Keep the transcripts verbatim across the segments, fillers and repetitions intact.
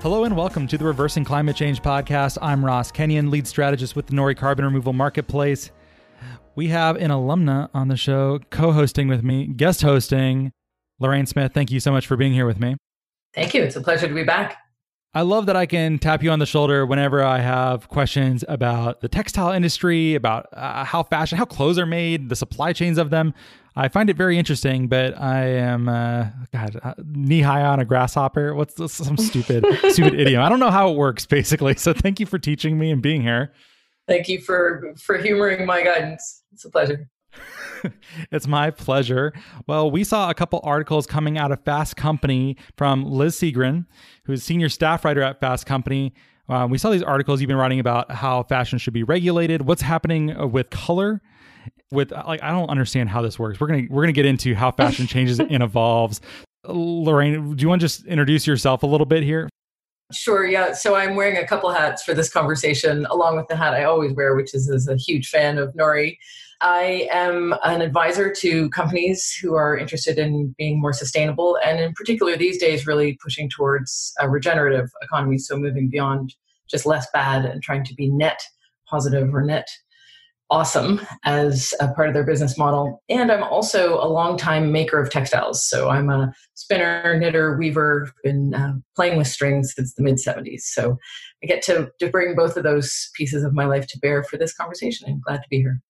Hello and welcome to the Reversing Climate Change podcast. I'm Ross Kenyon, lead strategist with the Nori Carbon Removal Marketplace. We have an alumna on the show co-hosting with me, guest hosting, Lorraine Smith. Thank you so much for being here with me. Thank you. It's a pleasure to be back. I love that I can tap you on the shoulder whenever I have questions about the textile industry, about uh, how fashion, how clothes are made, the supply chains of them. I find it very interesting, but I am uh, God knee high on a grasshopper. What's this, some stupid, stupid idiom? I don't know how it works, basically. So thank you for teaching me and being here. Thank you for for humoring my guidance. It's a pleasure. It's my pleasure. Well, we saw a couple articles coming out of Fast Company from Liz Segran, who is senior staff writer at Fast Company. Um, we saw these articles you've been writing about how fashion should be regulated, what's happening with color. With like, I don't understand how this works. We're gonna we're gonna get into how fashion changes and evolves. Lorraine, do you want to just introduce yourself a little bit here? Sure. Yeah. So I'm wearing a couple hats for this conversation, along with the hat I always wear, which is as a huge fan of Nori. I am an advisor to companies who are interested in being more sustainable, and in particular these days, really pushing towards a regenerative economy. So moving beyond just less bad and trying to be net positive or net awesome as a part of their business model. And I'm also a longtime maker of textiles. So I'm a spinner, knitter, weaver, been uh, playing with strings since the mid seventies. So I get to, to bring both of those pieces of my life to bear for this conversation. I'm glad to be here.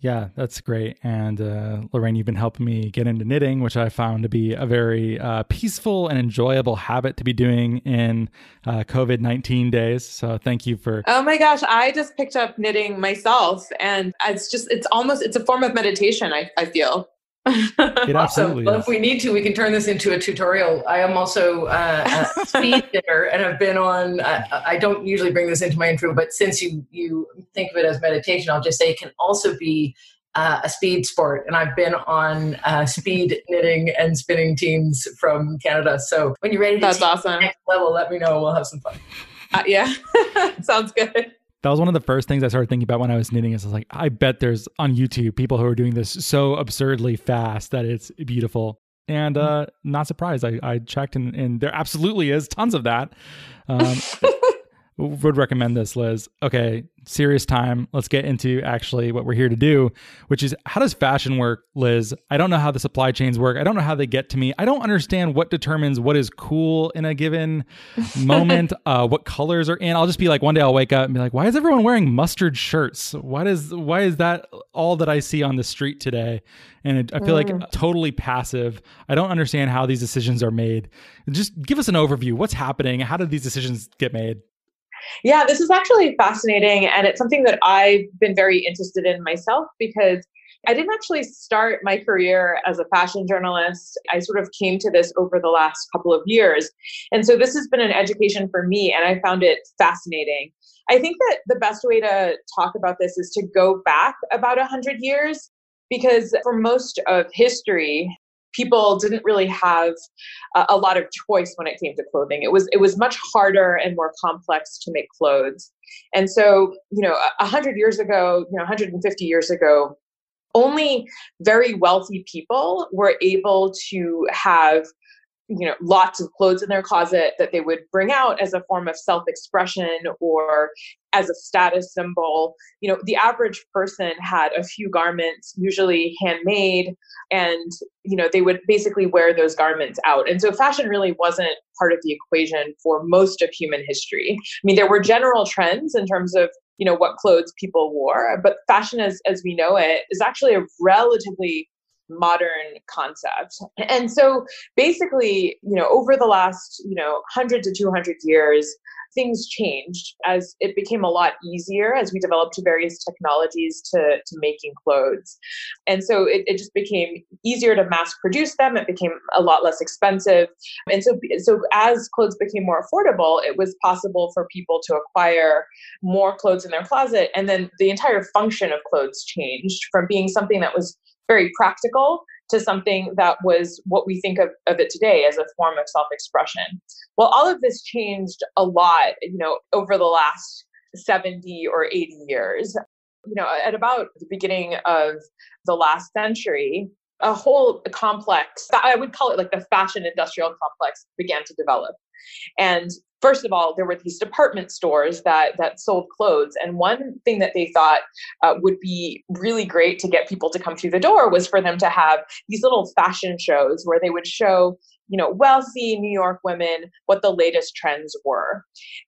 Yeah, that's great. And uh, Lorraine, you've been helping me get into knitting, which I found to be a very uh, peaceful and enjoyable habit to be doing in uh, covid nineteen days. So thank you for... Oh my gosh, I just picked up knitting myself. And it's just, it's almost, it's a form of meditation, I, I feel. It absolutely awesome. Well, if we need to, we can turn this into a tutorial. I am also uh, a speed knitter, and I've been on, uh, I don't usually bring this into my intro, but since you, you think of it as meditation, I'll just say it can also be uh, a speed sport. And I've been on uh, speed knitting and spinning teams from Canada. So when you're ready to That's take awesome. The next level, let me know. We'll have some fun. Uh, yeah, sounds good. That was one of the first things I started thinking about when I was knitting is I was like, I bet there's on YouTube people who are doing this so absurdly fast that it's beautiful. And uh, not surprised. I, I checked and, and there absolutely is tons of that. Um, would recommend this, Liz. Okay, serious time. Let's get into actually what we're here to do, which is how does fashion work, Liz? I don't know how the supply chains work. I don't know how they get to me. I don't understand what determines what is cool in a given moment, uh, what colors are in. I'll just be like, one day I'll wake up and be like, why is everyone wearing mustard shirts? Why does why is that all that I see on the street today? And it, I feel mm. like totally passive. I don't understand how these decisions are made. Just give us an overview. What's happening? How did these decisions get made? Yeah, this is actually fascinating. And it's something that I've been very interested in myself because I didn't actually start my career as a fashion journalist. I sort of came to this over the last couple of years. And so this has been an education for me, and I found it fascinating. I think that the best way to talk about this is to go back about one hundred years, because for most of history, people didn't really have a, a lot of choice when it came to clothing. It was it was much harder and more complex to make clothes. And so, you know, one hundred years ago, you know, one hundred fifty years ago, only very wealthy people were able to have, you know, lots of clothes in their closet that they would bring out as a form of self-expression or as a status symbol. You know, the average person had a few garments, usually handmade, and, you know, they would basically wear those garments out. And so fashion really wasn't part of the equation for most of human history. I mean, there were general trends in terms of, you know, what clothes people wore. But fashion as, as we know it is actually a relatively modern concept. And so basically, you know, over the last, you know, one hundred to two hundred years, things changed as it became a lot easier as we developed various technologies to, to making clothes. And so it, it just became easier to mass produce them. It became a lot less expensive. And so, so as clothes became more affordable, it was possible for people to acquire more clothes in their closet. And then the entire function of clothes changed from being something that was very practical to something that was what we think of, of it today as a form of self-expression. Well, all of this changed a lot, you know, over the last seventy or eighty years. You know, at about the beginning of the last century, a whole complex, I would call it like the fashion industrial complex, began to develop. And first of all, there were these department stores that that sold clothes. And one thing that they thought uh, would be really great to get people to come through the door was for them to have these little fashion shows where they would show, you know, wealthy New York women what the latest trends were.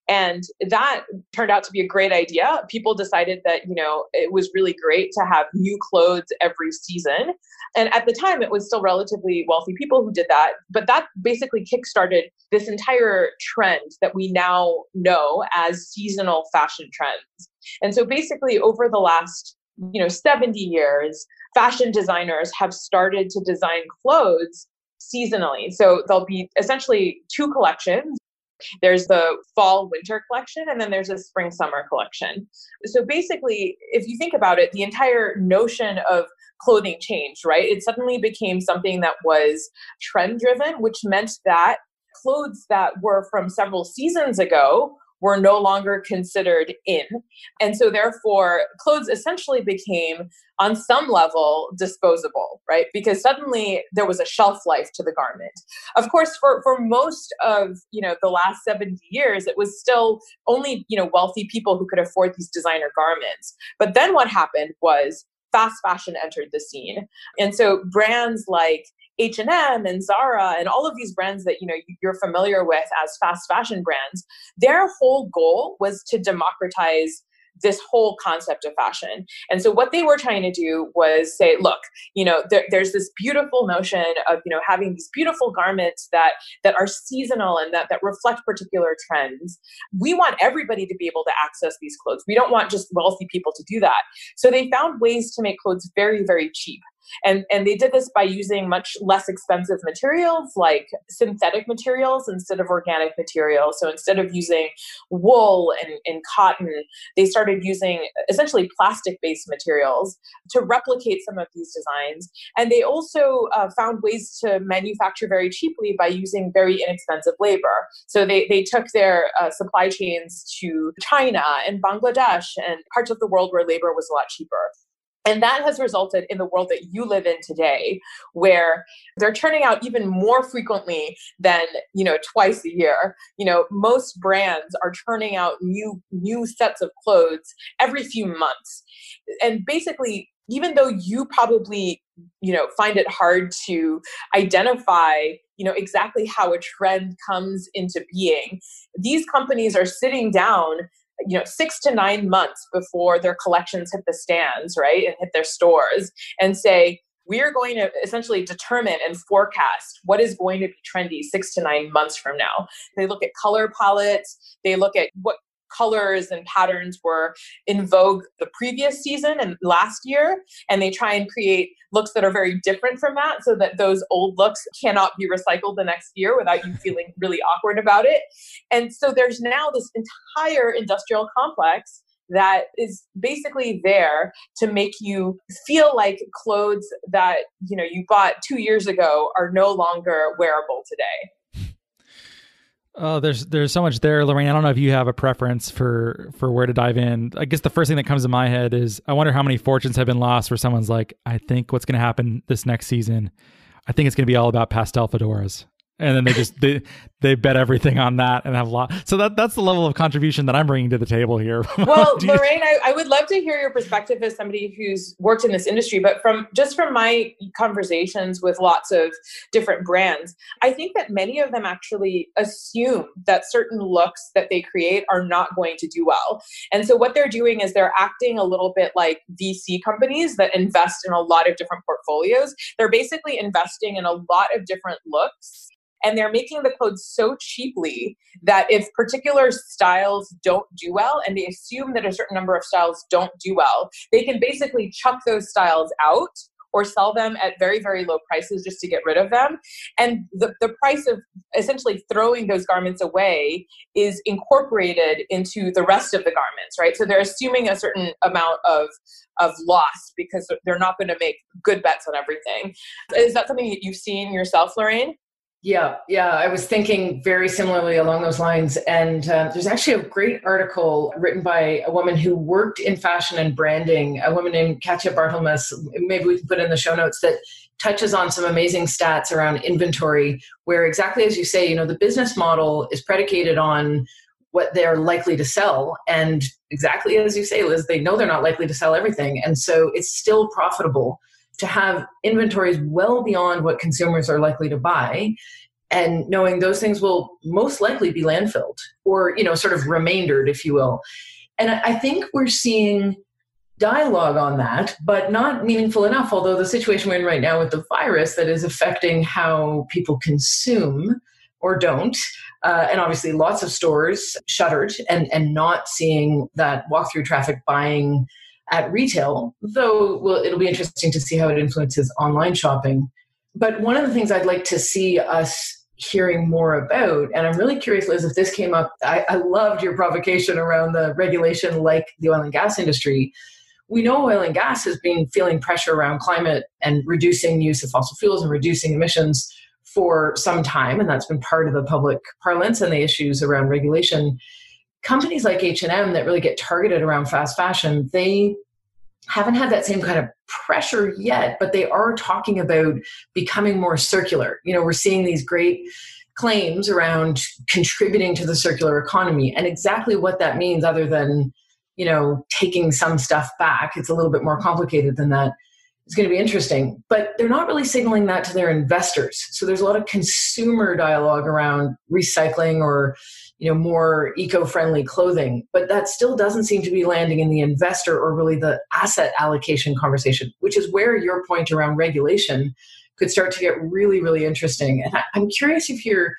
And that turned out to be a great idea. People decided that, you know, it was really great to have new clothes every season. And at the time, it was still relatively wealthy people who did that. But that basically kickstarted this entire trend that we now know as seasonal fashion trends. And so basically over the last, you know, seventy years, fashion designers have started to design clothes seasonally. So there'll be essentially two collections. There's the fall winter collection, and then there's a spring summer collection. So basically, if you think about it, the entire notion of clothing changed, right? It suddenly became something that was trend driven, which meant that clothes that were from several seasons ago were no longer considered in. And so therefore, clothes essentially became, on some level, disposable, right? Because suddenly there was a shelf life to the garment. Of course, for, for most of, you know, the last seventy years, it was still only, you know, wealthy people who could afford these designer garments. But then what happened was fast fashion entered the scene. And so brands like H and M and Zara and all of these brands that, you know, you're familiar with as fast fashion brands, their whole goal was to democratize this whole concept of fashion. And so what they were trying to do was say, look, you know, there, there's this beautiful notion of, you know, having these beautiful garments that that are seasonal and that that reflect particular trends. We want everybody to be able to access these clothes. We don't want just wealthy people to do that. So they found ways to make clothes very, very cheap. And and they did this by using much less expensive materials, like synthetic materials instead of organic materials. So instead of using wool and, and cotton, they started using essentially plastic-based materials to replicate some of these designs. And they also uh, found ways to manufacture very cheaply by using very inexpensive labor. So they, they took their uh, supply chains to China and Bangladesh and parts of the world where labor was a lot cheaper. And that has resulted in the world that you live in today, where they're turning out even more frequently than, you know, twice a year. You know, most brands are turning out new new sets of clothes every few months. And basically, even though you probably, you know, find it hard to identify, you know, exactly how a trend comes into being, these companies are sitting down, you know, six to nine months before their collections hit the stands, right, and hit their stores, and say, we are going to essentially determine and forecast what is going to be trendy six to nine months from now. They look at color palettes, they look at what colors and patterns were in vogue the previous season and last year, and they try and create looks that are very different from that so that those old looks cannot be recycled the next year without you feeling really awkward about it. And so there's now this entire industrial complex that is basically there to make you feel like clothes that, you know, you bought two years ago are no longer wearable today. Oh, there's there's so much there, Lorraine. I don't know if you have a preference for, for where to dive in. I guess the first thing that comes to my head is I wonder how many fortunes have been lost where someone's like, I think what's going to happen this next season, I think it's going to be all about pastel fedoras. And then they just, they, they bet everything on that and have a lot. So that that's the level of contribution that I'm bringing to the table here. Well, you- Lorraine, I, I would love to hear your perspective as somebody who's worked in this industry, but from just from my conversations with lots of different brands, I think that many of them actually assume that certain looks that they create are not going to do well. And so what they're doing is they're acting a little bit like V C companies that invest in a lot of different portfolios. They're basically investing in a lot of different looks, and they're making the clothes so cheaply that if particular styles don't do well, and they assume that a certain number of styles don't do well, they can basically chuck those styles out or sell them at very, very low prices just to get rid of them. And the, the price of essentially throwing those garments away is incorporated into the rest of the garments, right? So they're assuming a certain amount of of loss because they're not going to make good bets on everything. Is that something that you've seen yourself, Lorraine? Yeah, yeah. I was thinking very similarly along those lines. And uh, there's actually a great article written by a woman who worked in fashion and branding, a woman named Katja Barthelmas, maybe we can put in the show notes, that touches on some amazing stats around inventory, where exactly as you say, you know, the business model is predicated on what they're likely to sell. And exactly as you say, Liz, they know they're not likely to sell everything. And so it's still profitable to have inventories well beyond what consumers are likely to buy, and knowing those things will most likely be landfilled or, you know, sort of remaindered, if you will. And I think we're seeing dialogue on that, but not meaningful enough, although the situation we're in right now with the virus that is affecting how people consume or don't, uh, and obviously lots of stores shuttered and, and not seeing that walk-through traffic buying at retail, though well, it'll be interesting to see how it influences online shopping. But one of the things I'd like to see us hearing more about, and I'm really curious, Liz, if this came up, I, I loved your provocation around the regulation like the oil and gas industry. We know oil and gas has been feeling pressure around climate and reducing use of fossil fuels and reducing emissions for some time, and that's been part of the public parlance and the issues around regulation. Companies like H and M that really get targeted around fast fashion, they haven't had that same kind of pressure yet, but they are talking about becoming more circular. You know, we're seeing these great claims around contributing to the circular economy, and exactly what that means other than, you know, taking some stuff back. It's a little bit more complicated than that. It's going to be interesting, but they're not really signaling that to their investors. So there's a lot of consumer dialogue around recycling or, you know, more eco-friendly clothing, but that still doesn't seem to be landing in the investor or really the asset allocation conversation, which is where your point around regulation could start to get really, really interesting. And I, I'm curious if you're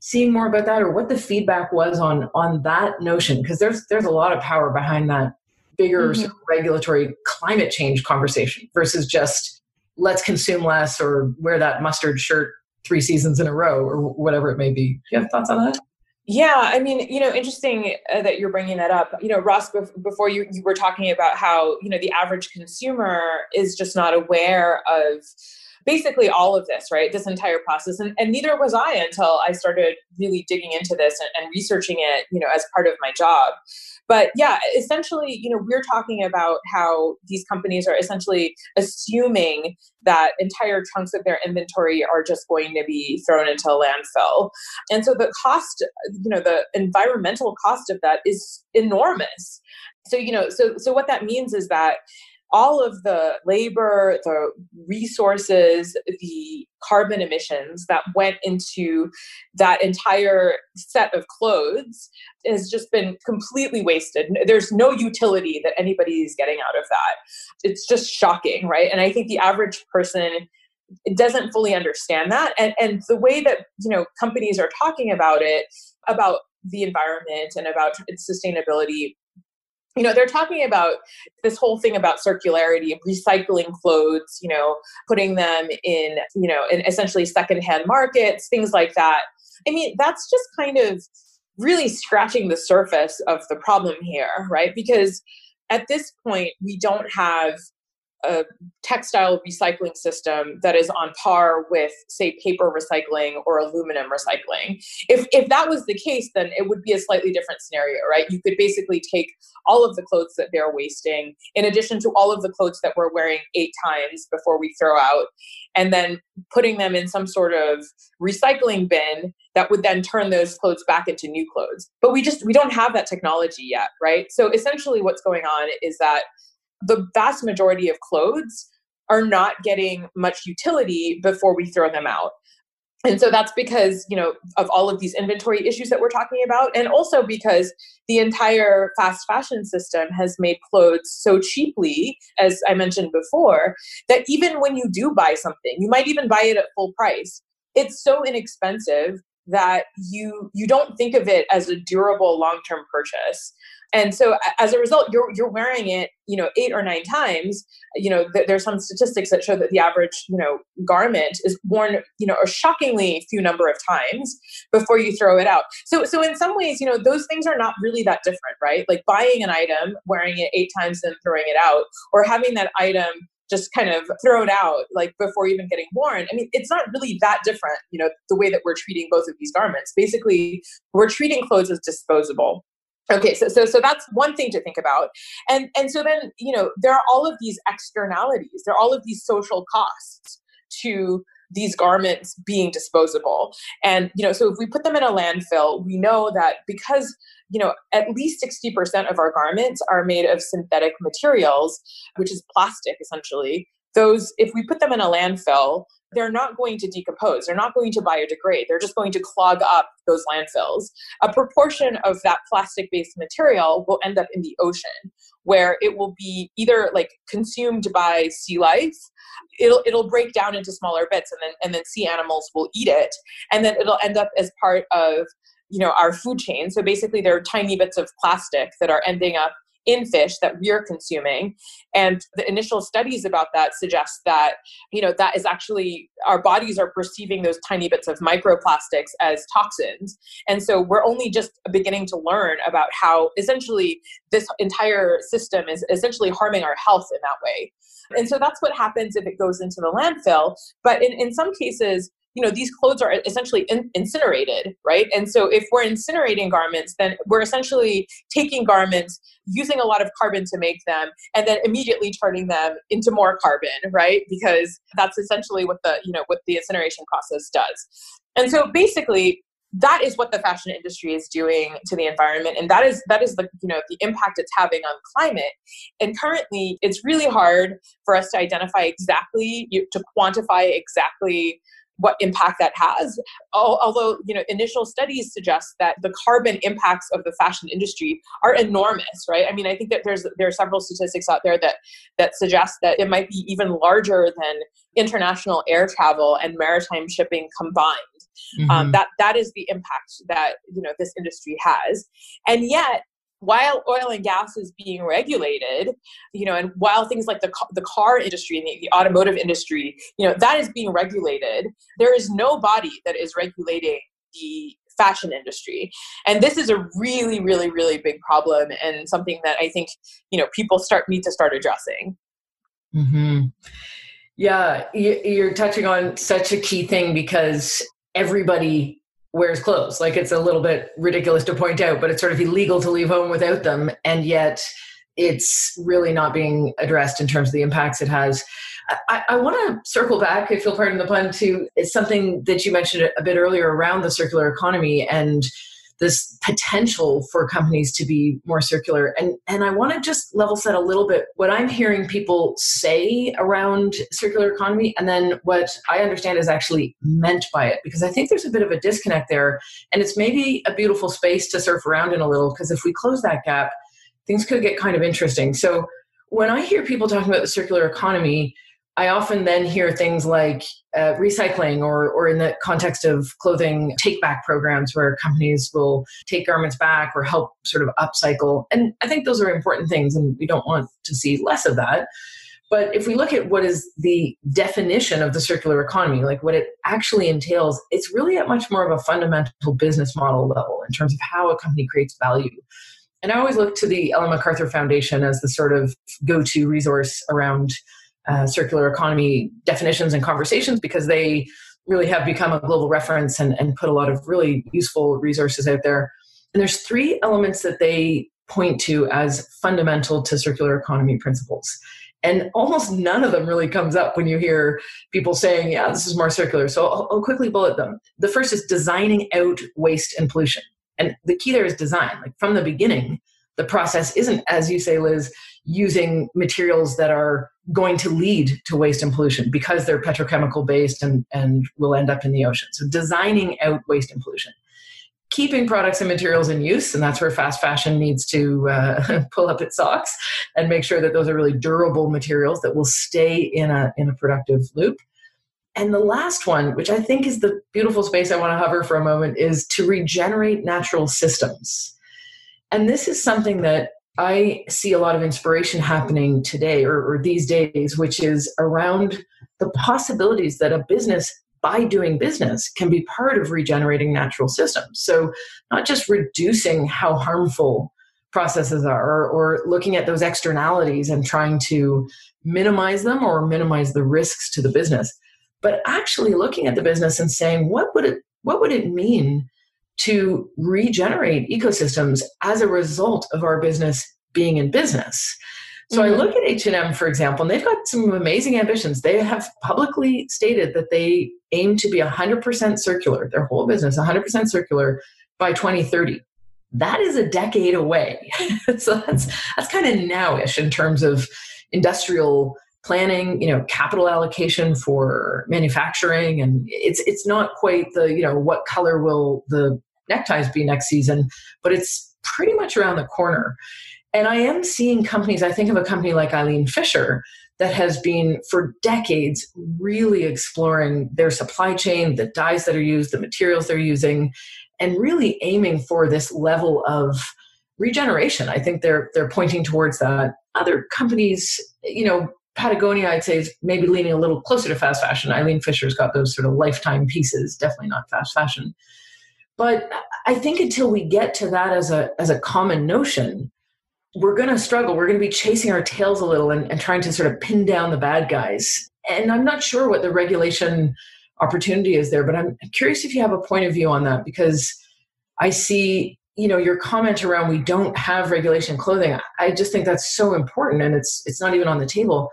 seeing more about that or what the feedback was on, on that notion, because there's, there's a lot of power behind that bigger mm-hmm. sort of regulatory climate change conversation versus just let's consume less or wear that mustard shirt three seasons in a row or whatever it may be. Do you have thoughts on that? Yeah, I mean, you know, interesting uh, that you're bringing that up. You know, Ross, bef- before you, you were talking about how, you know, the average consumer is just not aware of basically all of this, right? This entire process. And, and neither was I until I started really digging into this and, and researching it, you know, as part of my job. But yeah, essentially, you know, we're talking about how these companies are essentially assuming that entire chunks of their inventory are just going to be thrown into a landfill. And so the cost, you know, the environmental cost of that is enormous. So, you know, so so what that means is that all of the labor, the resources, the carbon emissions that went into that entire set of clothes has just been completely wasted. There's no utility that anybody is getting out of that. It's just shocking, right? And I think the average person doesn't fully understand that. And, and the way that, you know, companies are talking about it, about the environment and about its sustainability, you know, they're talking about this whole thing about circularity and recycling clothes, you know, putting them in, you know, in essentially secondhand markets, things like that. I mean, that's just kind of really scratching the surface of the problem here, right? Because at this point, we don't have a textile recycling system that is on par with, say, paper recycling or aluminum recycling. If if that was the case, then it would be a slightly different scenario, right? You could basically take all of the clothes that they're wasting, in addition to all of the clothes that we're wearing eight times before we throw out, and then putting them in some sort of recycling bin that would then turn those clothes back into new clothes. But we just, we don't have that technology yet, right? So essentially what's going on is that the vast majority of clothes are not getting much utility before we throw them out. And so that's because, you know, of all of these inventory issues that we're talking about, and also because the entire fast fashion system has made clothes so cheaply, as I mentioned before, that even when you do buy something, you might even buy it at full price, it's so inexpensive that you you don't think of it as a durable long-term purchase. And so as a result, you're you're wearing it, you know, eight or nine times. You know, th- there's some statistics that show that the average, you know, garment is worn, you know, a shockingly few number of times before you throw it out. So so in some ways, you know, those things are not really that different, right? Like buying an item, wearing it eight times, then throwing it out, or having that item just kind of thrown out, like before even getting worn. I mean, it's not really that different, you know, the way that we're treating both of these garments. Basically, we're treating clothes as disposable. Okay, so so so that's one thing to think about. And and so then, you know, there are all of these externalities, there are all of these social costs to these garments being disposable. And, you know, so if we put them in a landfill, we know that because, you know, at least sixty percent of our garments are made of synthetic materials, which is plastic, essentially. Those, if we put them in a landfill, they're not going to decompose. They're not going to biodegrade. They're just going to clog up those landfills. A proportion of that plastic-based material will end up in the ocean, where it will be either like consumed by sea life. It'll it'll break down into smaller bits, and then and then sea animals will eat it, and then it'll end up as part of, you know, our food chain. So basically, there are tiny bits of plastic that are ending up in fish that we're consuming. And the initial studies about that suggest that, you know, that is actually, our bodies are perceiving those tiny bits of microplastics as toxins. And so we're only just beginning to learn about how essentially this entire system is essentially harming our health in that way. And so that's what happens if it goes into the landfill. But in, in some cases, you know, these clothes are essentially in- incinerated, right? And so if we're incinerating garments, then we're essentially taking garments, using a lot of carbon to make them, and then immediately turning them into more carbon, right? Because that's essentially what the, you know, what the incineration process does. And so basically, that is what the fashion industry is doing to the environment. And that is that is the, you know, the impact it's having on climate. And currently, it's really hard for us to identify exactly, to quantify exactly what impact that has. Although, you know, initial studies suggest that the carbon impacts of the fashion industry are enormous, right? I mean, I think that there's there are several statistics out there that that suggest that it might be even larger than international air travel and maritime shipping combined. Mm-hmm. Um, that that is the impact that, you know, this industry has. And yet, while oil and gas is being regulated, you know, and while things like the the car industry and the, the automotive industry, you know, that is being regulated, there is no body that is regulating the fashion industry. And this is a really, really, really big problem, and something that I think, you know, people start need to start addressing. Mm-hmm. Yeah, you're touching on such a key thing, because everybody wears clothes. Like, it's a little bit ridiculous to point out, but it's sort of illegal to leave home without them. And yet it's really not being addressed in terms of the impacts it has. I, I want to circle back, if you'll pardon the pun, to something that you mentioned a bit earlier around the circular economy and this potential for companies to be more circular. And, and I want to just level set a little bit what I'm hearing people say around circular economy, and then what I understand is actually meant by it, because I think there's a bit of a disconnect there. And it's maybe a beautiful space to surf around in a little, because if we close that gap, things could get kind of interesting. So when I hear people talking about the circular economy, I often then hear things like uh, recycling, or or in the context of clothing, take-back programs where companies will take garments back or help sort of upcycle. And I think those are important things, and we don't want to see less of that. But if we look at what is the definition of the circular economy, like what it actually entails, it's really at much more of a fundamental business model level in terms of how a company creates value. And I always look to the Ellen MacArthur Foundation as the sort of go-to resource around uh, circular economy definitions and conversations, because they really have become a global reference and, and put a lot of really useful resources out there. And there's three elements that they point to as fundamental to circular economy principles. And almost none of them really comes up when you hear people saying, yeah, this is more circular. So I'll, I'll quickly bullet them. The first is designing out waste and pollution. And the key there is design. Like from the beginning, the process isn't, as you say, Liz, using materials that are going to lead to waste and pollution because they're petrochemical based and, and will end up in the ocean. So designing out waste and pollution. Keeping products and materials in use, and that's where fast fashion needs to uh, pull up its socks and make sure that those are really durable materials that will stay in a in a productive loop. And the last one, which I think is the beautiful space I want to hover for a moment, is to regenerate natural systems. And this is something that I see a lot of inspiration happening today or, or these days, which is around the possibilities that a business by doing business can be part of regenerating natural systems. So not just reducing how harmful processes are, or, or looking at those externalities and trying to minimize them or minimize the risks to the business, but actually looking at the business and saying, what would it, what would it mean to regenerate ecosystems as a result of our business being in business? So mm-hmm. I look at H and M, for example, and they've got some amazing ambitions. They have publicly stated that they aim to be one hundred percent circular, their whole business, one hundred percent circular by twenty thirty. That is a decade away. So that's that's kind of now-ish in terms of industrial planning, you know, capital allocation for manufacturing. And it's it's not quite the, you know, what color will the neckties be next season, but it's pretty much around the corner. And I am seeing companies, I think of a company like Eileen Fisher that has been for decades really exploring their supply chain, the dyes that are used, the materials they're using, and really aiming for this level of regeneration. I think they're they're pointing towards that. Other companies, you know, Patagonia, I'd say, is maybe leaning a little closer to fast fashion. Eileen Fisher's got those sort of lifetime pieces, definitely not fast fashion. But I think until we get to that as a as a common notion, we're going to struggle. We're going to be chasing our tails a little and, and trying to sort of pin down the bad guys. And I'm not sure what the regulation opportunity is there, but I'm curious if you have a point of view on that, because I see, you know, your comment around we don't have regulation clothing. I just think that's so important, and it's it's not even on the table.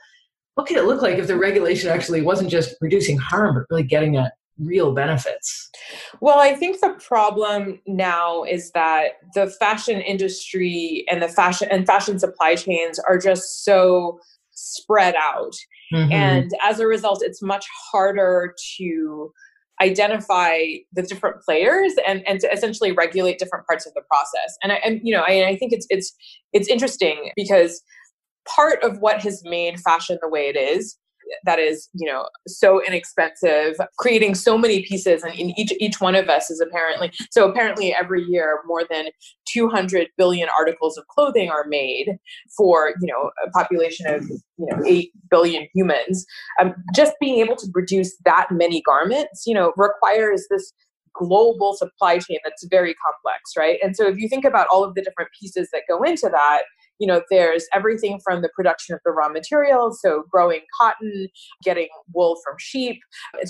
What could it look like if the regulation actually wasn't just reducing harm, but really getting at real benefits? Well, I think the problem now is that the fashion industry and the fashion and fashion supply chains are just so spread out. Mm-hmm. And as a result, it's much harder to identify the different players and, and to essentially regulate different parts of the process. And I, and, you know, I, I think it's, it's, it's interesting because part of what has made fashion the way it is, that is, you know, so inexpensive, creating so many pieces, and in each each one of us is apparently, so apparently every year more than two hundred billion articles of clothing are made for, you know, a population of, you know, eight billion humans. Um, just being able to produce that many garments, you know, requires this global supply chain that's very complex, right? And so if you think about all of the different pieces that go into that, you know, there's everything from the production of the raw materials, so growing cotton, getting wool from sheep,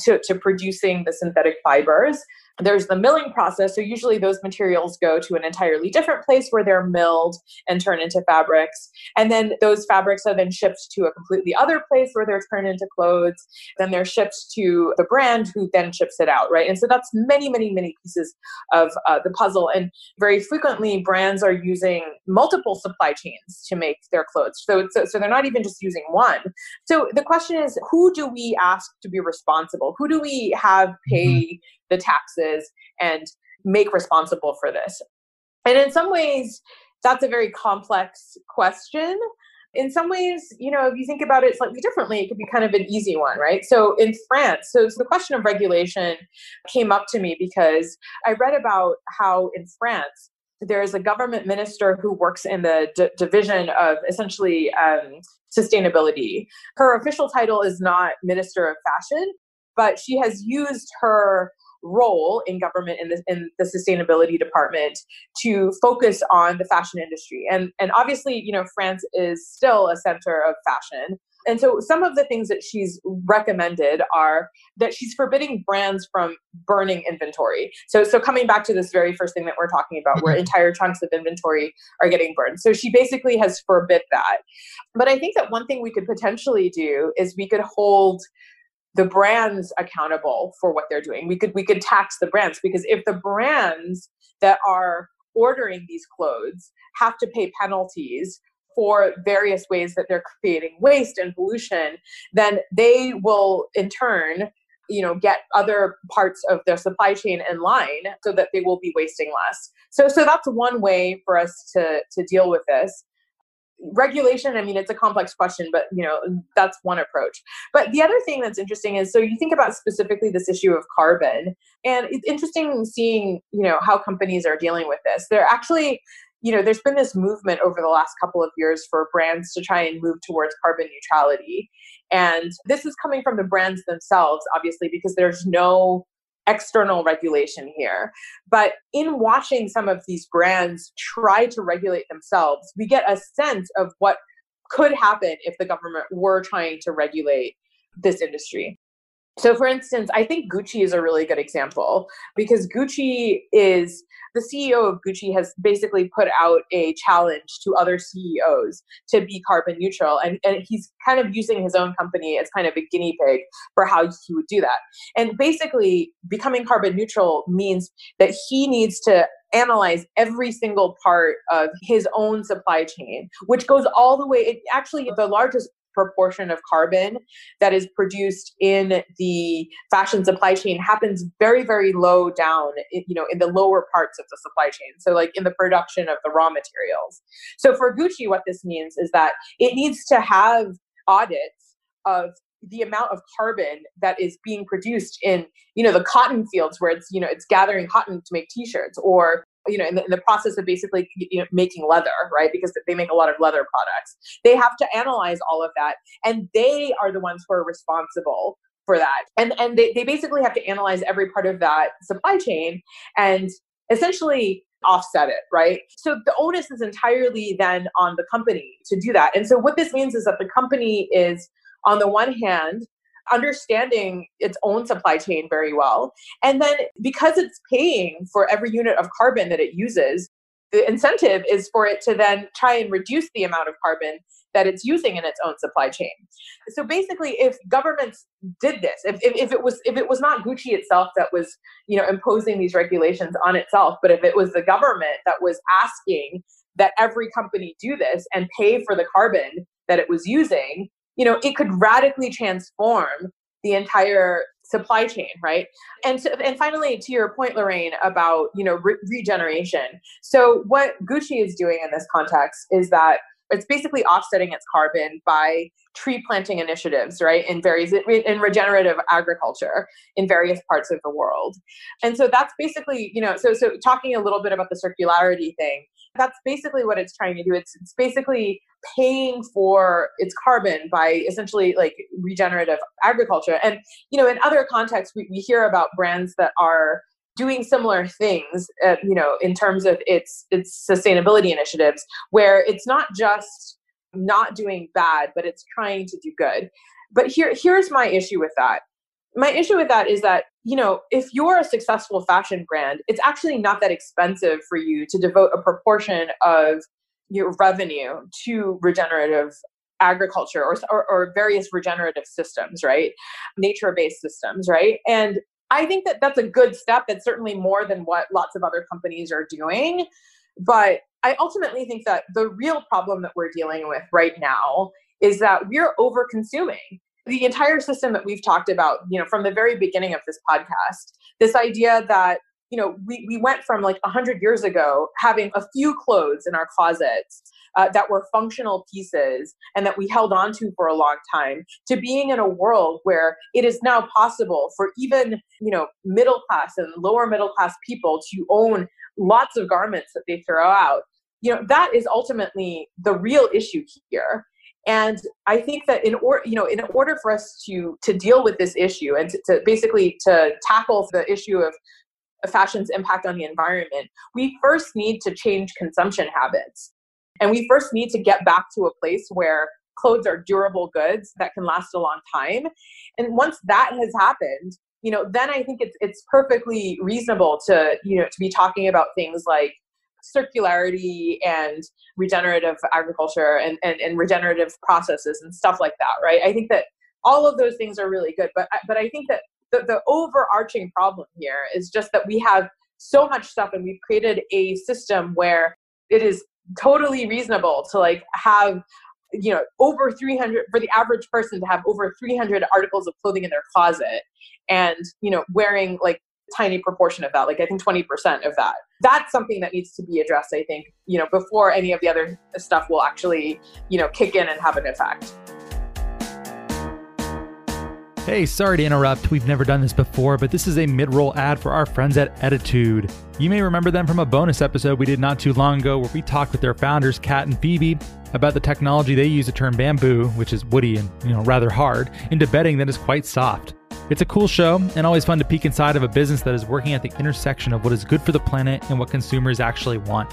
to, to producing the synthetic fibers. There's the milling process. So usually those materials go to an entirely different place where they're milled and turned into fabrics. And then those fabrics are then shipped to a completely other place where they're turned into clothes. Then they're shipped to the brand who then ships it out, right? And so that's many, many, many pieces of uh, the puzzle. And very frequently brands are using multiple supply chains to make their clothes. So, so, so they're not even just using one. So the question is, who do we ask to be responsible? Who do we have pay mm-hmm. the taxes and make responsible for this? And in some ways, that's a very complex question. In some ways, you know, if you think about it slightly differently, it could be kind of an easy one, right? So in France, so the question of regulation came up to me because I read about how in France, there is a government minister who works in the d- division of essentially um, sustainability. Her official title is not Minister of Fashion, but she has used her role in government in the, in the sustainability department to focus on the fashion industry. And, and obviously, you know, France is still a center of fashion, And so some of the things that she's recommended are that she's forbidding brands from burning inventory. So so coming back to this very first thing that we're talking about, where entire chunks of inventory are getting burned. So she basically has forbid that. But I think that one thing we could potentially do is we could hold the brands accountable for what they're doing. We could we could tax the brands, because if the brands that are ordering these clothes have to pay penalties for various ways that they're creating waste and pollution, then they will in turn, you know, get other parts of their supply chain in line so that they will be wasting less. So so that's one way for us to to deal with this. Regulation, I mean, it's a complex question, but, you know, that's one approach. But the other thing that's interesting is, so you think about specifically this issue of carbon, and it's interesting seeing, you know, how companies are dealing with this. They're actually, you know, there's been this movement over the last couple of years for brands to try and move towards carbon neutrality. And this is coming from the brands themselves, obviously, because there's no external regulation here. But in watching some of these brands try to regulate themselves, we get a sense of what could happen if the government were trying to regulate this industry. So for instance, I think Gucci is a really good example, because Gucci is, the C E O of Gucci has basically put out a challenge to other C E Os to be carbon neutral. And, and he's kind of using his own company as kind of a guinea pig for how he would do that. And basically becoming carbon neutral means that he needs to analyze every single part of his own supply chain, which goes all the way, it actually the largest proportion of carbon that is produced in the fashion supply chain happens very, very low down, you know, in the lower parts of the supply chain. So like in the production of the raw materials. So for Gucci, what this means is that it needs to have audits of the amount of carbon that is being produced in, you know, the cotton fields where it's, you know, it's gathering cotton to make t-shirts, or you know, in the, in the process of basically, you know, making leather, right? Because they make a lot of leather products. They have to analyze all of that, and they are the ones who are responsible for that. And and they, they basically have to analyze every part of that supply chain and essentially offset it, right? So the onus is entirely then on the company to do that. And so what this means is that the company is, on the one hand, understanding its own supply chain very well. And then because it's paying for every unit of carbon that it uses, the incentive is for it to then try and reduce the amount of carbon that it's using in its own supply chain. So basically, if governments did this, if, if, if it was if it was not Gucci itself that was, you know, imposing these regulations on itself, but if it was the government that was asking that every company do this and pay for the carbon that it was using, you know, it could radically transform the entire supply chain, right? And so, and finally, to your point, Lorraine, about, you know, re- regeneration. So what Gucci is doing in this context is that it's basically offsetting its carbon by tree planting initiatives, right? In various, in regenerative agriculture in various parts of the world. And so that's basically, you know, so so talking a little bit about the circularity thing, that's basically what it's trying to do. It's, it's basically paying for its carbon by essentially like regenerative agriculture. And, you know, in other contexts, we, we hear about brands that are doing similar things, uh, you know, in terms of its its sustainability initiatives, where it's not just not doing bad, but it's trying to do good. But here here's my issue with that. My issue with that is that, you know, if you're a successful fashion brand, it's actually not that expensive for you to devote a proportion of your revenue to regenerative agriculture or, or, or various regenerative systems, right? Nature-based systems, right? And I think that that's a good step. That's certainly more than what lots of other companies are doing. But I ultimately think that the real problem that we're dealing with right now is that we're over-consuming. The entire system that we've talked about, you know, from the very beginning of this podcast, this idea that, you know, we, we went from like one hundred years ago having a few clothes in our closets uh, that were functional pieces and that we held on to for a long time, to being in a world where it is now possible for even, you know, middle class and lower middle class people to own lots of garments that they throw out. You know, that is ultimately the real issue here. And I think that in order, you know, in order for us to to deal with this issue and to, to basically to tackle the issue of fashion's impact on the environment, we first need to change consumption habits. And we first need to get back to a place where clothes are durable goods that can last a long time. And once that has happened, you know, then I think it's it's perfectly reasonable to, you know, to be talking about things like circularity and regenerative agriculture and, and, and regenerative processes and stuff like that, right? I think that all of those things are really good. But, but I think that the, the overarching problem here is just that we have so much stuff and we've created a system where it is totally reasonable to like have, you know, over three hundred, for the average person to have over three hundred articles of clothing in their closet and, you know, wearing like tiny proportion of that, like I think twenty percent of that. That's something that needs to be addressed, I think, you know, before any of the other stuff will actually, you know, kick in and have an effect. Hey, sorry to interrupt. We've never done this before, but this is a mid-roll ad for our friends at Ettitude. You may remember them from a bonus episode we did not too long ago where we talked with their founders, Kat and Phoebe, about the technology they use to turn bamboo, which is woody and, you know, rather hard, into bedding that is quite soft. It's a cool show and always fun to peek inside of a business that is working at the intersection of what is good for the planet and what consumers actually want.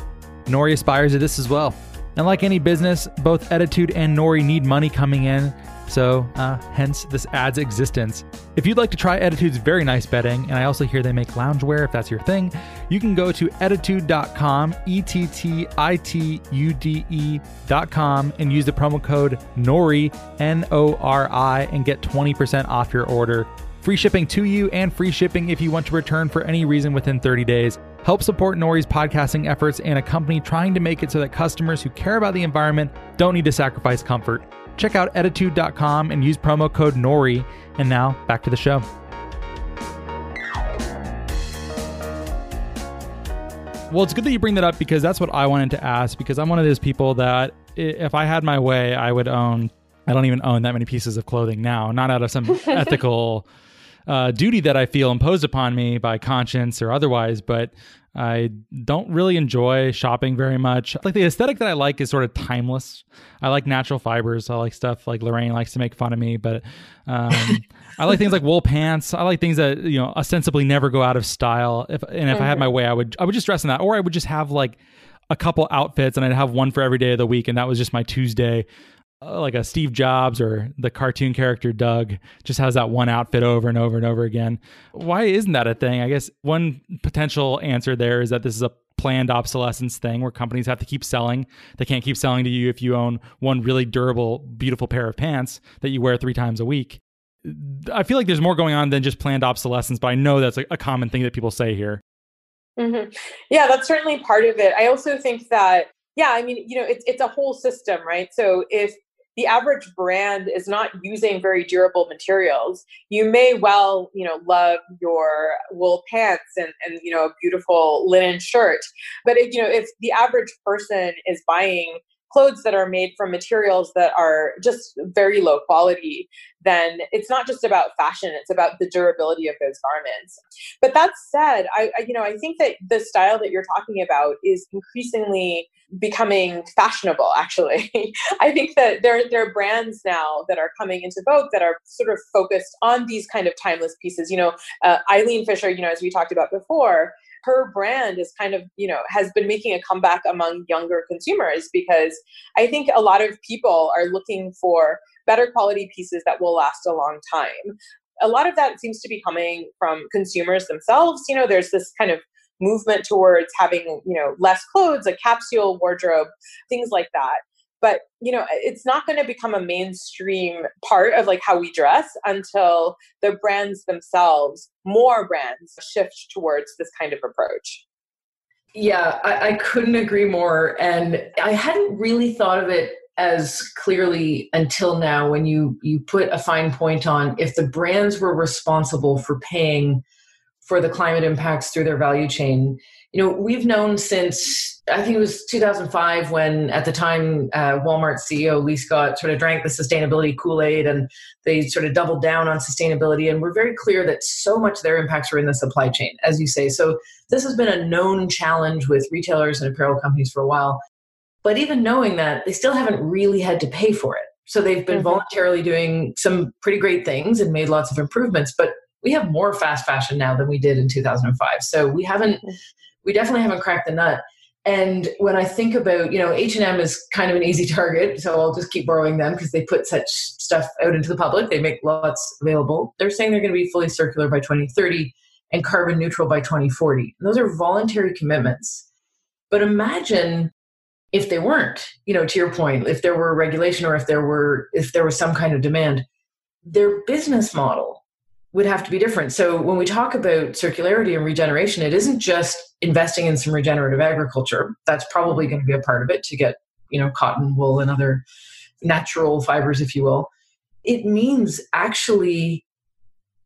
Nori aspires to this as well. And like any business, both Ettitude and Nori need money coming in, so uh, hence this ad's existence. If you'd like to try Ettitude's very nice bedding, and I also hear they make loungewear if that's your thing, you can go to ettitude dot com, E T T I T U D E dot com, and use the promo code Nori, N O R I, and get twenty percent off your order. Free shipping to you and free shipping if you want to return for any reason within thirty days. Help support Nori's podcasting efforts and a company trying to make it so that customers who care about the environment don't need to sacrifice comfort. Check out ettitude dot com and use promo code Nori. And now back to the show. Well, it's good that you bring that up because that's what I wanted to ask, because I'm one of those people that if I had my way, I would own, I don't even own that many pieces of clothing now, not out of some ethical uh, duty that I feel imposed upon me by conscience or otherwise, but I don't really enjoy shopping very much. Like the aesthetic that I like is sort of timeless. I like natural fibers. I like stuff like Lorraine likes to make fun of me, but um, I like things like wool pants. I like things that, you know, ostensibly never go out of style. If and if mm-hmm. I had my way, I would I would just dress in that, or I would just have like a couple outfits and I'd have one for every day of the week, and that was just my Tuesday. Uh, like a Steve Jobs or the cartoon character Doug just has that one outfit over and over and over again. Why isn't that a thing? I guess one potential answer there is that this is a planned obsolescence thing where companies have to keep selling. They can't keep selling to you if you own one really durable, beautiful pair of pants that you wear three times a week. I feel like there's more going on than just planned obsolescence, but I know that's a, a common thing that people say here. Mm-hmm. Yeah, that's certainly part of it. I also think that, yeah, I mean, you know, it's it's a whole system, right? So if the average brand is not using very durable materials, you may well, you know, love your wool pants and, and, you know, a beautiful linen shirt. But if, you know, if the average person is buying clothes that are made from materials that are just very low quality, then it's not just about fashion, it's about the durability of those garments. But that said, I, I you know, I think that the style that you're talking about is increasingly becoming fashionable, actually. I think that there, there are brands now that are coming into vogue that are sort of focused on these kind of timeless pieces. You know, uh, Eileen Fisher, you know, as we talked about before, her brand is kind of, you know, has been making a comeback among younger consumers because I think a lot of people are looking for better quality pieces that will last a long time. A lot of that seems to be coming from consumers themselves. You know, there's this kind of movement towards having, you know, less clothes, a capsule wardrobe, things like that. But, you know, it's not going to become a mainstream part of like how we dress until the brands themselves, more brands, shift towards this kind of approach. Yeah, I, I couldn't agree more. And I hadn't really thought of it as clearly until now when you, you put a fine point on if the brands were responsible for paying for the climate impacts through their value chain. You know, we've known since, I think it was two thousand five when at the time uh, Walmart C E O Lee Scott sort of drank the sustainability Kool-Aid and they sort of doubled down on sustainability. And we're very clear that so much of their impacts were in the supply chain, as you say. So this has been a known challenge with retailers and apparel companies for a while. But even knowing that, they still haven't really had to pay for it. So they've been mm-hmm. voluntarily doing some pretty great things and made lots of improvements. But we have more fast fashion now than we did in two thousand five. So we haven't, we definitely haven't cracked the nut. And when I think about, you know, H and M is kind of an easy target, so I'll just keep borrowing them because they put such stuff out into the public. They make lots available. They're saying they're going to be fully circular by twenty thirty and carbon neutral by twenty forty. And those are voluntary commitments. But imagine if they weren't, you know, to your point, if there were regulation or if there were, if there was some kind of demand, their business model would have to be different. So when we talk about circularity and regeneration, it isn't just investing in some regenerative agriculture. That's probably going to be a part of it to get, you know, cotton, wool, and other natural fibers, if you will. It means actually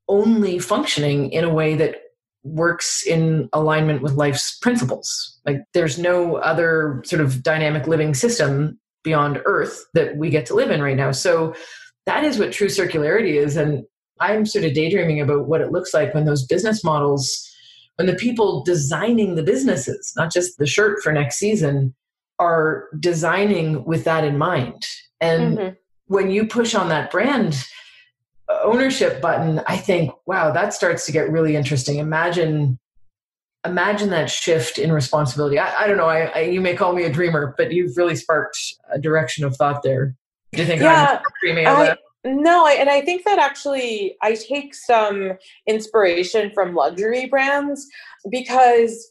only functioning in a way that works in alignment with life's principles. Like there's no other sort of dynamic living system beyond Earth that we get to live in right now. So that is what true circularity is. And I'm sort of daydreaming about what it looks like when those business models, when the people designing the businesses, not just the shirt for next season, are designing with that in mind. And mm-hmm. when you push on that brand ownership button, I think, wow, that starts to get really interesting. Imagine imagine that shift in responsibility. I, I don't know, I, I, you may call me a dreamer, but you've really sparked a direction of thought there. Do you think yeah, I'm dreaming of that? No, and I think that actually I take some inspiration from luxury brands, because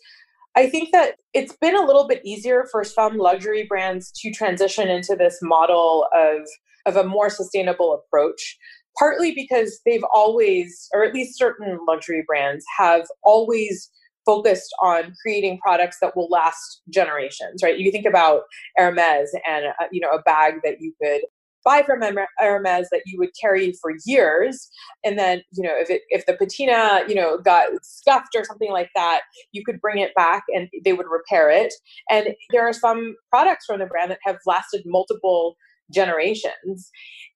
I think that it's been a little bit easier for some luxury brands to transition into this model of, of a more sustainable approach, partly because they've always, or at least certain luxury brands have always focused on creating products that will last generations, right? You think about Hermès and, uh, you know, a bag that you could buy from Hermes that you would carry for years. And then, you know, if it, if the patina, you know, got scuffed or something like that, you could bring it back and they would repair it. And there are some products from the brand that have lasted multiple generations.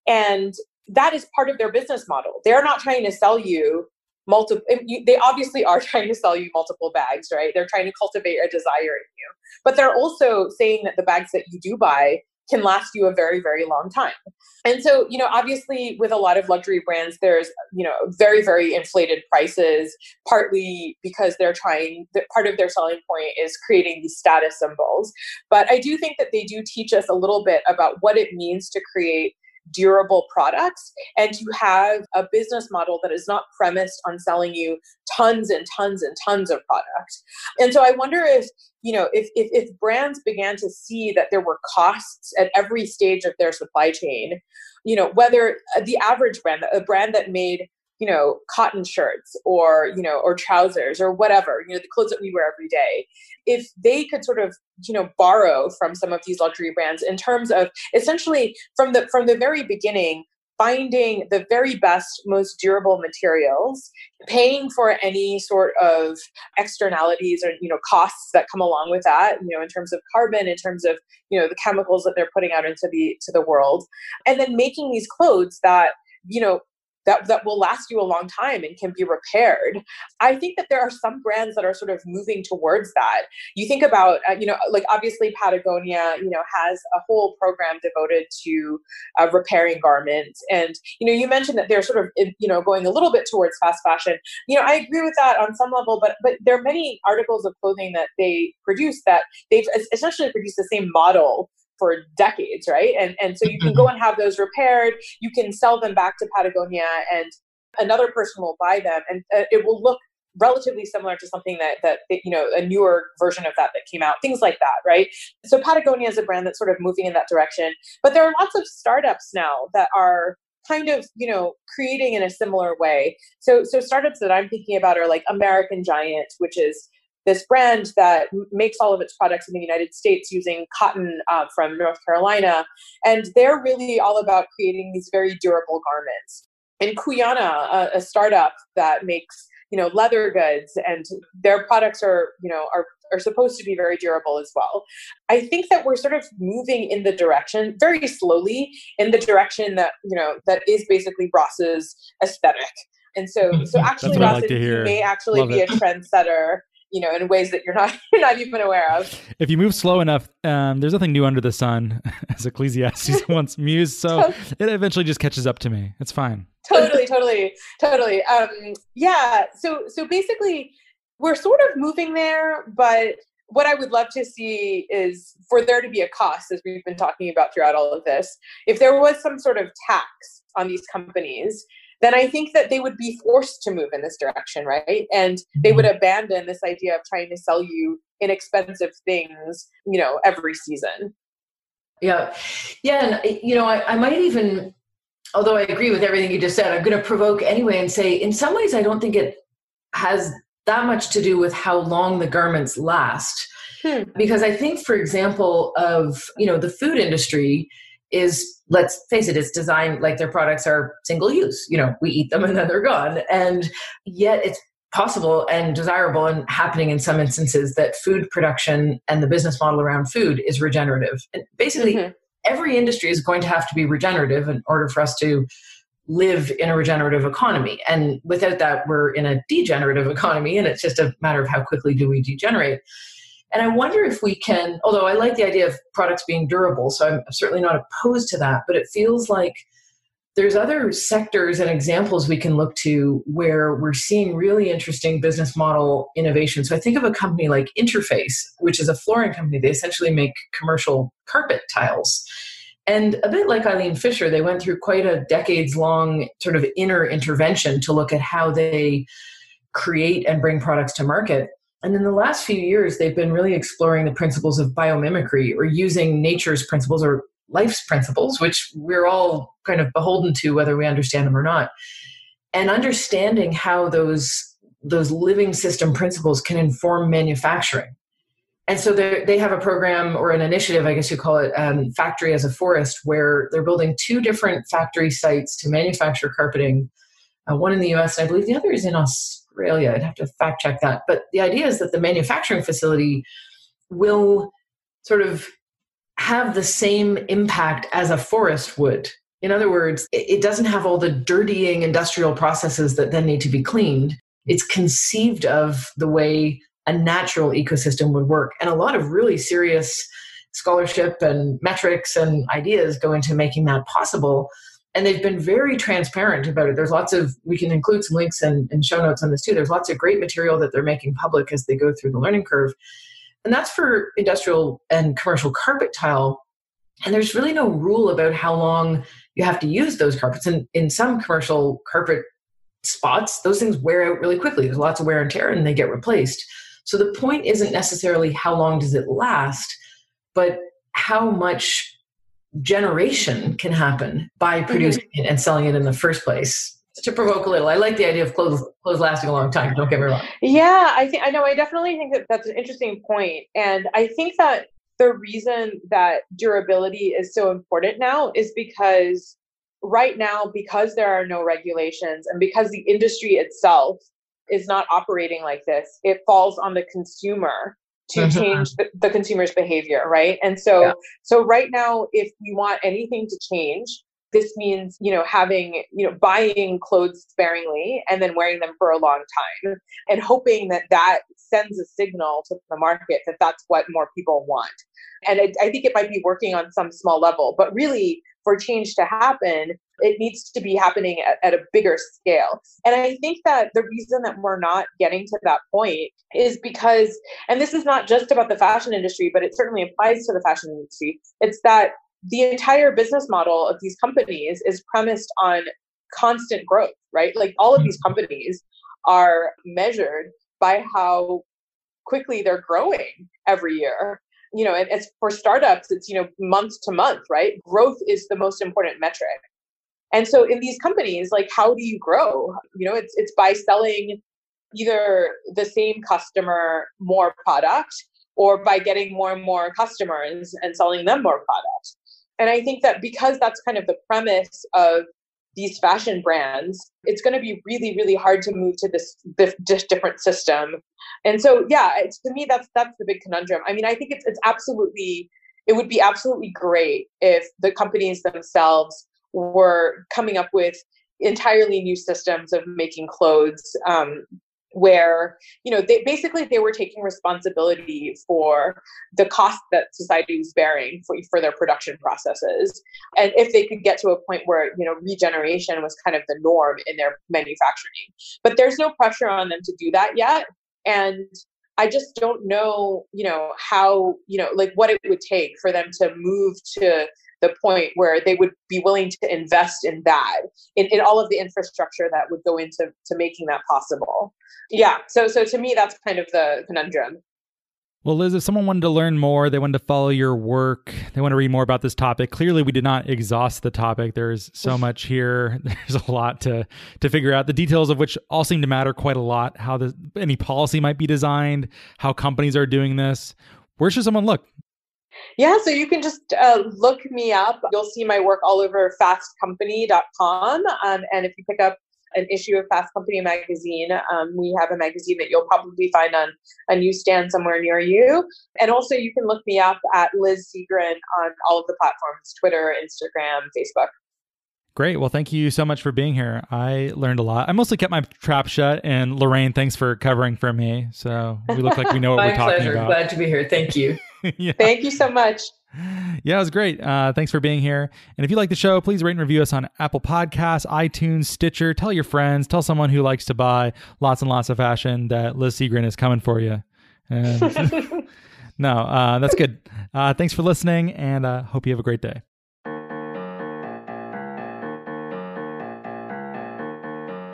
And that is part of their business model. They're not trying to sell you multiple, they obviously are trying to sell you multiple bags, right? They're trying to cultivate a desire in you. But they're also saying that the bags that you do buy can last you a very, very long time. And so, you know, obviously with a lot of luxury brands, there's, you know, very, very inflated prices, partly because they're trying, part of their selling point is creating these status symbols. But I do think that they do teach us a little bit about what it means to create durable products and to have a business model that is not premised on selling you tons and tons and tons of products. And so I wonder if, you know, if, if if brands began to see that there were costs at every stage of their supply chain, you know, whether the average brand, a brand that made, you know, cotton shirts or, you know, or trousers or whatever, you know, the clothes that we wear every day, if they could sort of, you know, borrow from some of these luxury brands in terms of essentially from the from the very beginning, finding the very best, most durable materials, paying for any sort of externalities or, you know, costs that come along with that, you know, in terms of carbon, in terms of, you know, the chemicals that they're putting out into the to the world, and then making these clothes that, you know, that that will last you a long time and can be repaired. I think that there are some brands that are sort of moving towards that. You think about, uh, you know, like obviously Patagonia, you know, has a whole program devoted to uh, repairing garments. And, you know, you mentioned that they're sort of, you know, going a little bit towards fast fashion. You know, I agree with that on some level, but, but there are many articles of clothing that they produce that they've essentially produced the same model for decades, right? And and so you can go and have those repaired. You can sell them back to Patagonia, and another person will buy them, and uh, it will look relatively similar to something that that you know a newer version of that that came out. Things like that, right? So Patagonia is a brand that's sort of moving in that direction. But there are lots of startups now that are kind of, you know, creating in a similar way. So so startups that I'm thinking about are like American Giant, which is this brand that makes all of its products in the United States using cotton uh, from North Carolina. And they're really all about creating these very durable garments. And Kuyana, a, a startup that makes, you know, leather goods, and their products are, you know, are, are supposed to be very durable as well. I think that we're sort of moving in the direction, very slowly, in the direction that, you know, that is basically Ross's aesthetic. And so, so actually Ross like may actually Love be it. a trendsetter, you know, in ways that you're not you're not even aware of. If you move slow enough, um, there's nothing new under the sun, as Ecclesiastes once mused. So it eventually just catches up to me. It's fine. Totally, totally, totally. Um, yeah. So so basically, we're sort of moving there, but what I would love to see is for there to be a cost, as we've been talking about throughout all of this. If there was some sort of tax on these companies, then I think that they would be forced to move in this direction, right? And they would abandon this idea of trying to sell you inexpensive things, you know, every season. Yeah. Yeah. And, you know, I, I might even, although I agree with everything you just said, I'm going to provoke anyway and say, in some ways, I don't think it has that much to do with how long the garments last. Hmm. Because I think, for example, of, you know, the food industry is, let's face it, it's designed like their products are single use. You know, we eat them and then they're gone. And yet it's possible and desirable and happening in some instances that food production and the business model around food is regenerative. And basically, mm-hmm. every industry is going to have to be regenerative in order for us to live in a regenerative economy. And without that, we're in a degenerative economy, and it's just a matter of how quickly do we degenerate. And I wonder if we can, although I like the idea of products being durable, so I'm certainly not opposed to that, but it feels like there's other sectors and examples we can look to where we're seeing really interesting business model innovation. So I think of a company like Interface, which is a flooring company. They essentially make commercial carpet tiles. And a bit like Eileen Fisher, they went through quite a decades-long sort of inner intervention to look at how they create and bring products to market. And in the last few years, they've been really exploring the principles of biomimicry, or using nature's principles or life's principles, which we're all kind of beholden to whether we understand them or not. And understanding how those those living system principles can inform manufacturing. And so they have a program or an initiative, I guess you call it, um, Factory as a Forest, where they're building two different factory sites to manufacture carpeting, uh, one in the U S, and I believe the other is in Australia. Australia. I'd have to fact check that. But the idea is that the manufacturing facility will sort of have the same impact as a forest would. In other words, it doesn't have all the dirtying industrial processes that then need to be cleaned. It's conceived of the way a natural ecosystem would work. And a lot of really serious scholarship and metrics and ideas go into making that possible. And they've been very transparent about it. There's lots of, we can include some links and, and show notes on this too. There's lots of great material that they're making public as they go through the learning curve. And that's for industrial and commercial carpet tile. And there's really no rule about how long you have to use those carpets. And in some commercial carpet spots, those things wear out really quickly. There's lots of wear and tear and they get replaced. So the point isn't necessarily how long does it last, but how much generation can happen by producing mm-hmm. it and selling it in the first place. To provoke a little, I like the idea of clothes clothes lasting a long time. Don't get me wrong. Yeah, I think I know. I definitely think that that's an interesting point, and I think that the reason that durability is so important now is because right now, because there are no regulations and because the industry itself is not operating like this, it falls on the consumer to change the consumer's behavior, right? And so, yeah. so right now, if we want anything to change, this means, you know, having, you know, buying clothes sparingly and then wearing them for a long time and hoping that that sends a signal to the market that that's what more people want. And I, I think it might be working on some small level, but really for change to happen, it needs to be happening at, at a bigger scale. And I think that the reason that we're not getting to that point is because, and this is not just about the fashion industry, but it certainly applies to the fashion industry, it's that the entire business model of these companies is premised on constant growth, right? Like all of these companies are measured by how quickly they're growing every year. You know, and as for startups, it's, you know, month to month, right? Growth is the most important metric. And so in these companies, like, how do you grow? You know, it's it's by selling either the same customer more product or by getting more and more customers and selling them more product. And I think that because that's kind of the premise of these fashion brands, it's going to be really, really hard to move to this, this different system. And so, yeah, it's, to me, that's that's the big conundrum. I mean, I think it's it's absolutely, it would be absolutely great if the companies themselves were coming up with entirely new systems of making clothes, um, where, you know, they basically they were taking responsibility for the cost that society was bearing for, for their production processes. And if they could get to a point where, you know, regeneration was kind of the norm in their manufacturing, but there's no pressure on them to do that yet. And I just don't know, you know, how, you know, like what it would take for them to move to the point where they would be willing to invest in that, in, in all of the infrastructure that would go into to making that possible. Yeah. So, so to me, that's kind of the conundrum. Well, Liz, if someone wanted to learn more, they wanted to follow your work, they want to read more about this topic. Clearly, we did not exhaust the topic. There's so much here. There's a lot to to figure out, the details of which all seem to matter quite a lot, how the, any policy might be designed, how companies are doing this. Where should someone look? Yeah, so you can just uh, look me up. You'll see my work all over fast company dot com. Um, and if you pick up an issue of Fast Company magazine. Um, we have a magazine that you'll probably find on a newsstand somewhere near you. And also you can look me up at Liz Segran on all of the platforms, Twitter, Instagram, Facebook. Great. Well, thank you so much for being here. I learned a lot. I mostly kept my trap shut, and Lorraine, thanks for covering for me. So we look like we know what we're talking pleasure. about. My pleasure. Glad to be here. Thank you. Yeah. Thank you so much. Yeah, it was great. Uh, thanks for being here. And if you like the show, please rate and review us on Apple Podcasts, iTunes, Stitcher. Tell your friends. Tell someone who likes to buy lots and lots of fashion that Liz Segran is coming for you. And no, uh, that's good. Uh, thanks for listening, and uh, hope you have a great day.